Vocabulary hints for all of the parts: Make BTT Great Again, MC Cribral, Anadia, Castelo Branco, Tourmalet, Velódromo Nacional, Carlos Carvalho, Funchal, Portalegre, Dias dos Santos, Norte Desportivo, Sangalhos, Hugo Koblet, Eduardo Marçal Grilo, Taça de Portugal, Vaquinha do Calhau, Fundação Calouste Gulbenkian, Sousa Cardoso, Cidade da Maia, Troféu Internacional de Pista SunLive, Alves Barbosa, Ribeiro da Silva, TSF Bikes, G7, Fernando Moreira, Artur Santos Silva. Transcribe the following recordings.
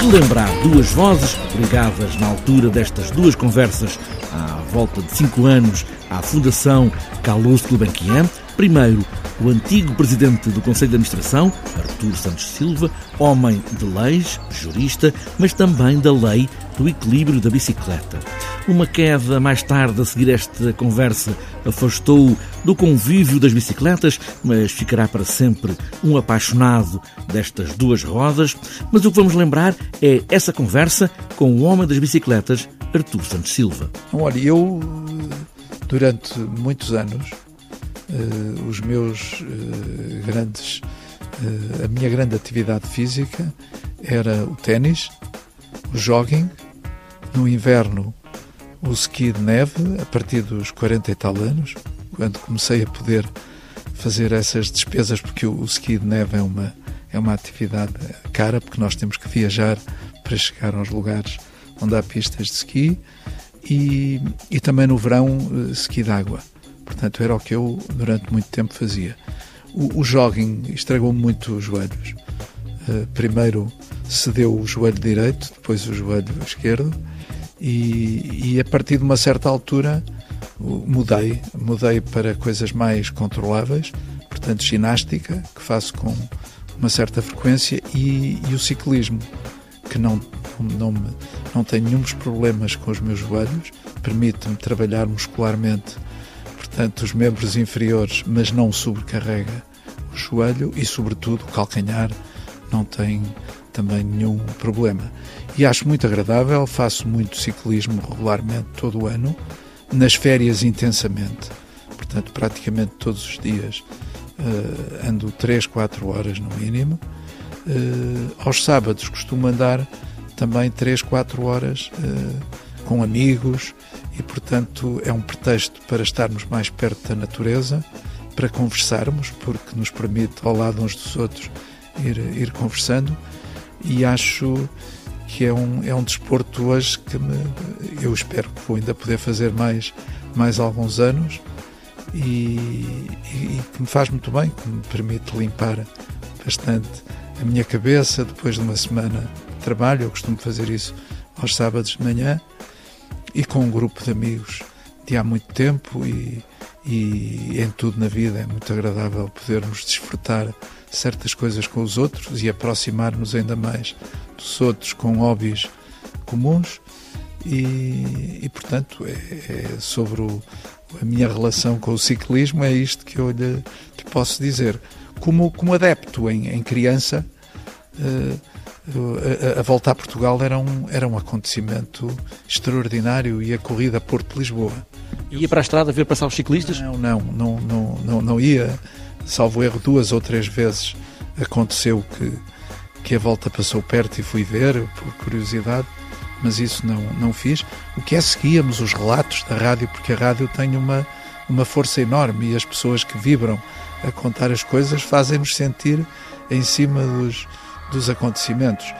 Relembrar duas vozes ligadas na altura destas duas conversas à volta de 5 anos à Fundação Calouste Gulbenkian. Primeiro, o antigo presidente do Conselho de Administração, Artur Santos Silva, homem de leis, jurista, mas também da lei do equilíbrio da bicicleta. Uma queda mais tarde a seguir esta conversa afastou-o do convívio das bicicletas, mas ficará para sempre um apaixonado destas duas rodas. Mas o que vamos lembrar é essa conversa com o homem das bicicletas, Artur Santos Silva. Olha, eu durante muitos anos, os meus grandes... a minha grande atividade física era o ténis, o jogging, no inverno o ski de neve, a partir dos 40 e tal anos, quando comecei a poder fazer essas despesas, porque o ski de neve é uma atividade cara, porque nós temos que viajar para chegar aos lugares onde há pistas de ski, e também no verão ski de água. Portanto, era o que eu durante muito tempo fazia. O jogging estragou-me muito os joelhos. Primeiro cedeu o joelho direito, depois o joelho esquerdo, e a partir de uma certa altura mudei para coisas mais controláveis, portanto ginástica, que faço com uma certa frequência, e o ciclismo, que não tenho nenhum problemas com os meus joelhos, permite-me trabalhar muscularmente, portanto os membros inferiores, mas não sobrecarrega o joelho, e sobretudo o calcanhar não tem também nenhum problema. E acho muito agradável, faço muito ciclismo regularmente todo o ano, nas férias intensamente, portanto praticamente todos os dias ando 3, 4 horas no mínimo. Aos sábados costumo andar também 3, 4 horas com amigos, e portanto é um pretexto para estarmos mais perto da natureza, para conversarmos, porque nos permite ao lado uns dos outros ir conversando, e acho que é um desporto hoje que eu espero que vou ainda poder fazer mais alguns anos, e que me faz muito bem, que me permite limpar bastante a minha cabeça depois de uma semana de trabalho. Eu costumo fazer isso aos sábados de manhã, e com um grupo de amigos de há muito tempo, e em tudo na vida é muito agradável podermos desfrutar certas coisas com os outros e aproximar-nos ainda mais dos outros com hobbies comuns, e portanto é sobre a minha relação com o ciclismo, é isto que eu lhe posso dizer. Como adepto em criança, a volta a Portugal era um acontecimento extraordinário, e a corrida Porto-Lisboa. Ia para a estrada ver passar os ciclistas? Não ia, salvo erro, 2 ou 3 vezes aconteceu que a volta passou perto e fui ver, por curiosidade, mas isso não fiz. O que é, seguíamos os relatos da rádio, porque a rádio tem uma força enorme, e as pessoas que vibram a contar as coisas fazem-nos sentir em cima dos acontecimentos,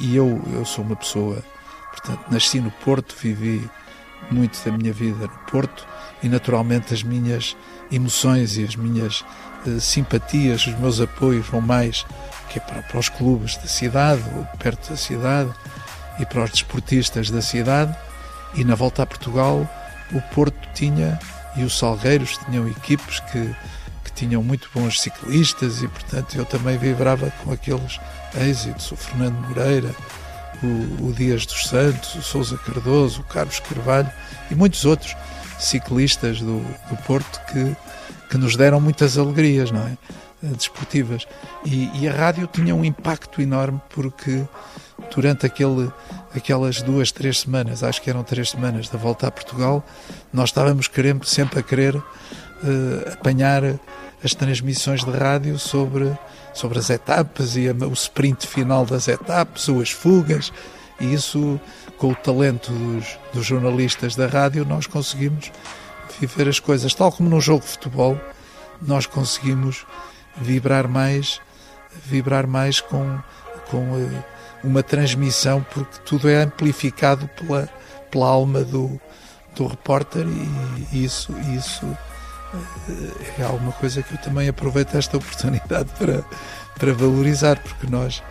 e eu sou uma pessoa, portanto, nasci no Porto, vivi muito da minha vida no Porto, e naturalmente as minhas emoções e as minhas simpatias, os meus apoios vão mais que é para os clubes da cidade ou perto da cidade, e para os desportistas da cidade. E na volta a Portugal o Porto tinha, e os Salgueiros tinham equipes que tinham muito bons ciclistas, e portanto eu também vibrava com aqueles êxitos, o Fernando Moreira, o Dias dos Santos, o Sousa Cardoso, o Carlos Carvalho e muitos outros ciclistas do Porto que nos deram muitas alegrias, não é? Desportivas. E a rádio tinha um impacto enorme, porque durante aquelas 2, 3 semanas, acho que eram 3 semanas da volta a Portugal, nós estávamos sempre a querer apanhar as transmissões de rádio sobre as etapas, e o sprint final das etapas, ou as fugas, e isso, com o talento dos jornalistas da rádio, nós conseguimos viver as coisas, tal como num jogo de futebol, nós conseguimos vibrar mais com uma transmissão, porque tudo é amplificado pela alma do repórter, e isso é alguma coisa que eu também aproveito esta oportunidade para valorizar, porque nós,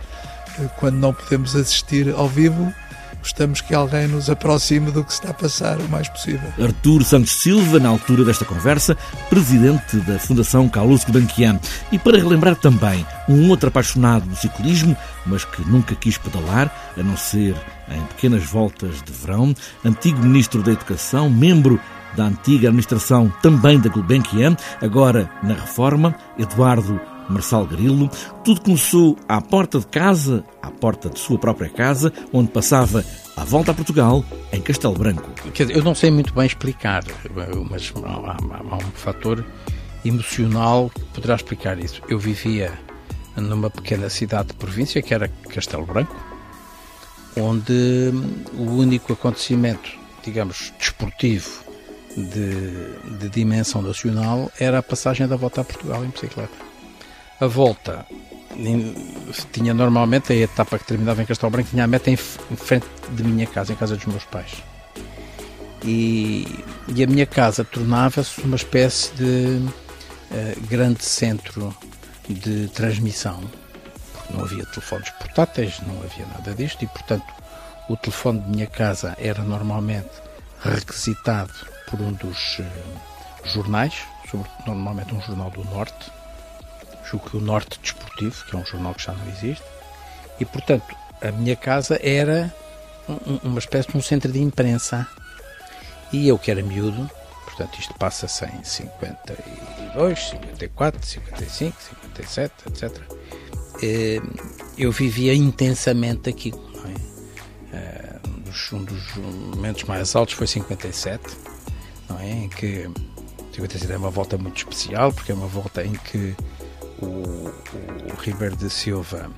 quando não podemos assistir ao vivo, gostamos que alguém nos aproxime do que se está a passar o mais possível. Artur Santos Silva, na altura desta conversa, presidente da Fundação Calouste Gulbenkian. E para relembrar também um outro apaixonado do ciclismo, mas que nunca quis pedalar, a não ser em pequenas voltas de verão, antigo ministro da Educação, membro da antiga administração também da Gulbenkian, agora na reforma, Eduardo Marçal Grilo. Tudo começou à porta de casa, à porta de sua própria casa, onde passava a volta a Portugal, em Castelo Branco. Quer dizer, eu não sei muito bem explicar, mas há um fator emocional que poderá explicar isso. Eu vivia numa pequena cidade de província, que era Castelo Branco, onde o único acontecimento, digamos, desportivo de dimensão nacional era a passagem da volta a Portugal em bicicleta. A volta tinha normalmente, a etapa que terminava em Castelo Branco, tinha a meta em frente de minha casa, em casa dos meus pais. E a minha casa tornava-se uma espécie de grande centro de transmissão. Não havia telefones portáteis, não havia nada disto, e, portanto, o telefone de minha casa era normalmente requisitado por um dos jornais, normalmente um jornal do Norte, que o Norte Desportivo, que é um jornal que já não existe, e, portanto, a minha casa era uma espécie de um centro de imprensa. E eu, que era miúdo, portanto, isto passa-se em 52, 54, 55, 57, etc. Eu vivia intensamente aquilo. Não é? Um dos momentos mais altos foi 57, não é? Em que 57 é uma volta muito especial, porque é uma volta em que o Ribeiro da Silva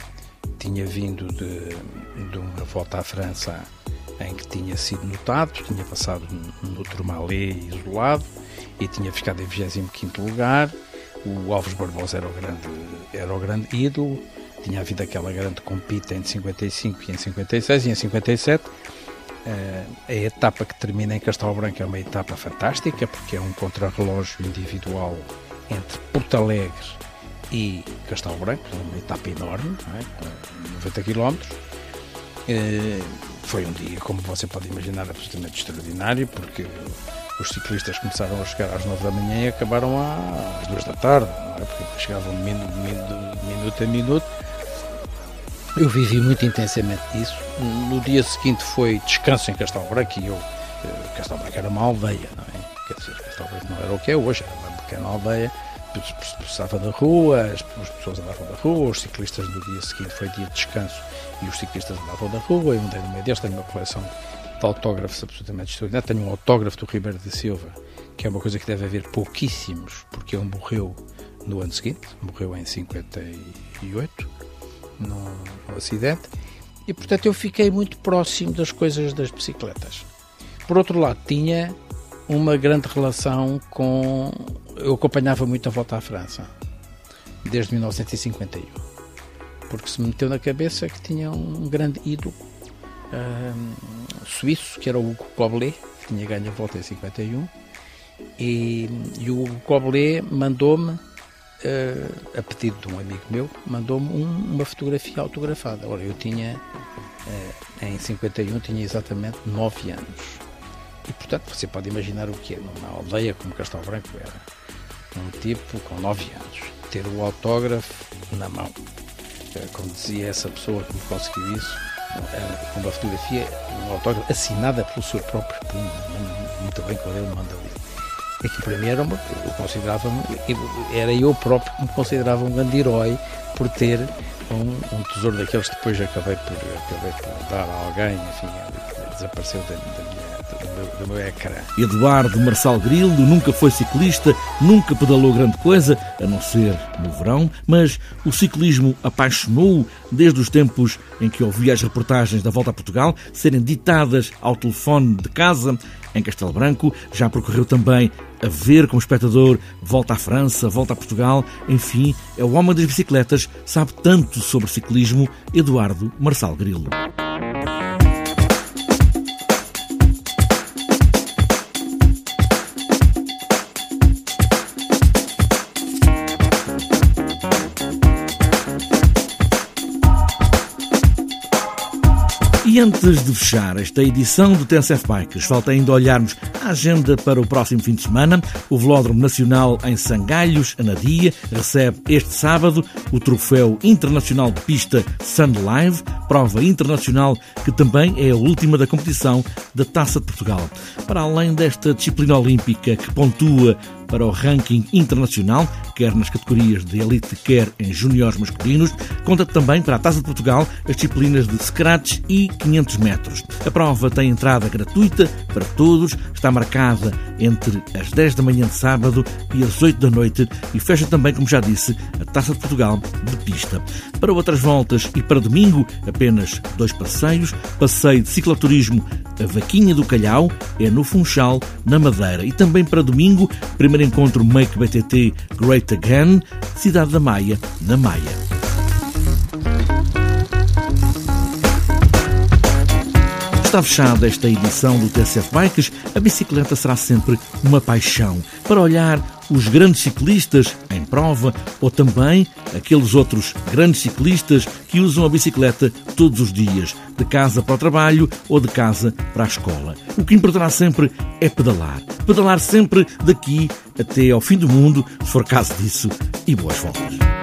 tinha vindo de uma volta à França em que tinha sido notado, tinha passado no Tourmalet isolado e tinha ficado em 25º lugar. O Alves Barbosa era o grande ídolo, tinha havido aquela grande compita entre 55 e em 56 e em 57. A etapa que termina em Castelo Branco é uma etapa fantástica, porque é um contrarrelógio individual entre Portalegre e Castelo Branco, uma etapa enorme, não é? Com 90 km. Foi um dia, como você pode imaginar, absolutamente extraordinário, porque os ciclistas começaram a chegar às 9 da manhã e acabaram às 2 da tarde, não é? Porque chegavam minuto a minuto. Eu vivi muito intensamente isso. No dia seguinte foi descanso em Castelo Branco, e Castelo Branco era uma aldeia, não é? Quer dizer, Castelo Branco não era o que é hoje, era uma pequena aldeia. Passava da rua, as pessoas andavam da rua, os ciclistas no dia seguinte foi dia de descanso e os ciclistas andavam da rua. Eu andei no meio deles, tenho uma coleção de autógrafos absolutamente extraordinária. Tenho um autógrafo do Ribeiro da Silva, que é uma coisa que deve haver pouquíssimos, porque ele morreu no ano seguinte, morreu em 58, num acidente, e, portanto, eu fiquei muito próximo das coisas das bicicletas. Por outro lado, tinha uma grande relação com... Eu acompanhava muito a volta à França, desde 1951, porque se me meteu na cabeça que tinha um grande ídolo suíço, que era o Hugo Koblet, que tinha ganho a volta em 51, e o Hugo Koblet mandou-me, a pedido de um amigo meu, mandou-me uma fotografia autografada. Ora, eu tinha, em 51, tinha exatamente 9 anos. E, portanto, você pode imaginar o que é, numa aldeia como Castelo Branco, era um tipo com 9 anos, ter o autógrafo na mão. Como dizia essa pessoa que me conseguiu isso, com uma fotografia, um autógrafo assinada pelo seu próprio punho, muito bem quando ele manda ali. E que para mim era eu próprio que me considerava um grande herói por ter um tesouro daqueles que depois acabei por dar a alguém, enfim, desapareceu da minha do meu ecrã. Eduardo Marçal Grilo nunca foi ciclista, nunca pedalou grande coisa, a não ser no verão, mas o ciclismo apaixonou-o desde os tempos em que ouvia as reportagens da Volta a Portugal serem ditadas ao telefone de casa. Em Castelo Branco já percorreu também a ver como espectador Volta à França, Volta a Portugal, enfim, é o homem das bicicletas, sabe tanto sobre ciclismo, Eduardo Marçal Grilo. E antes de fechar esta edição do TSF Bikes, falta ainda olharmos a agenda para o próximo fim de semana. O Velódromo Nacional em Sangalhos, Anadia, recebe este sábado o Troféu Internacional de Pista SunLive, prova internacional que também é a última da competição da Taça de Portugal. Para além desta disciplina olímpica que pontua para o ranking internacional, quer nas categorias de elite, quer em juniores masculinos, conta também para a Taça de Portugal as disciplinas de scratch e 500 metros. A prova tem entrada gratuita para todos, está marcada entre as 10 da manhã de sábado e as 8 da noite e fecha também, como já disse, a Taça de Portugal de pista. Para outras voltas e para domingo, apenas dois passeios. Passeio de cicloturismo a Vaquinha do Calhau, é no Funchal, na Madeira. E também para domingo, primeiro encontro Make BTT Great Again, Cidade da Maia, na Maia. Está fechada esta edição do TSF Bikes. A bicicleta será sempre uma paixão. Para olhar os grandes ciclistas em prova ou também aqueles outros grandes ciclistas que usam a bicicleta todos os dias, de casa para o trabalho ou de casa para a escola. O que importará sempre é pedalar. Pedalar sempre daqui até ao fim do mundo, se for caso disso, e boas voltas.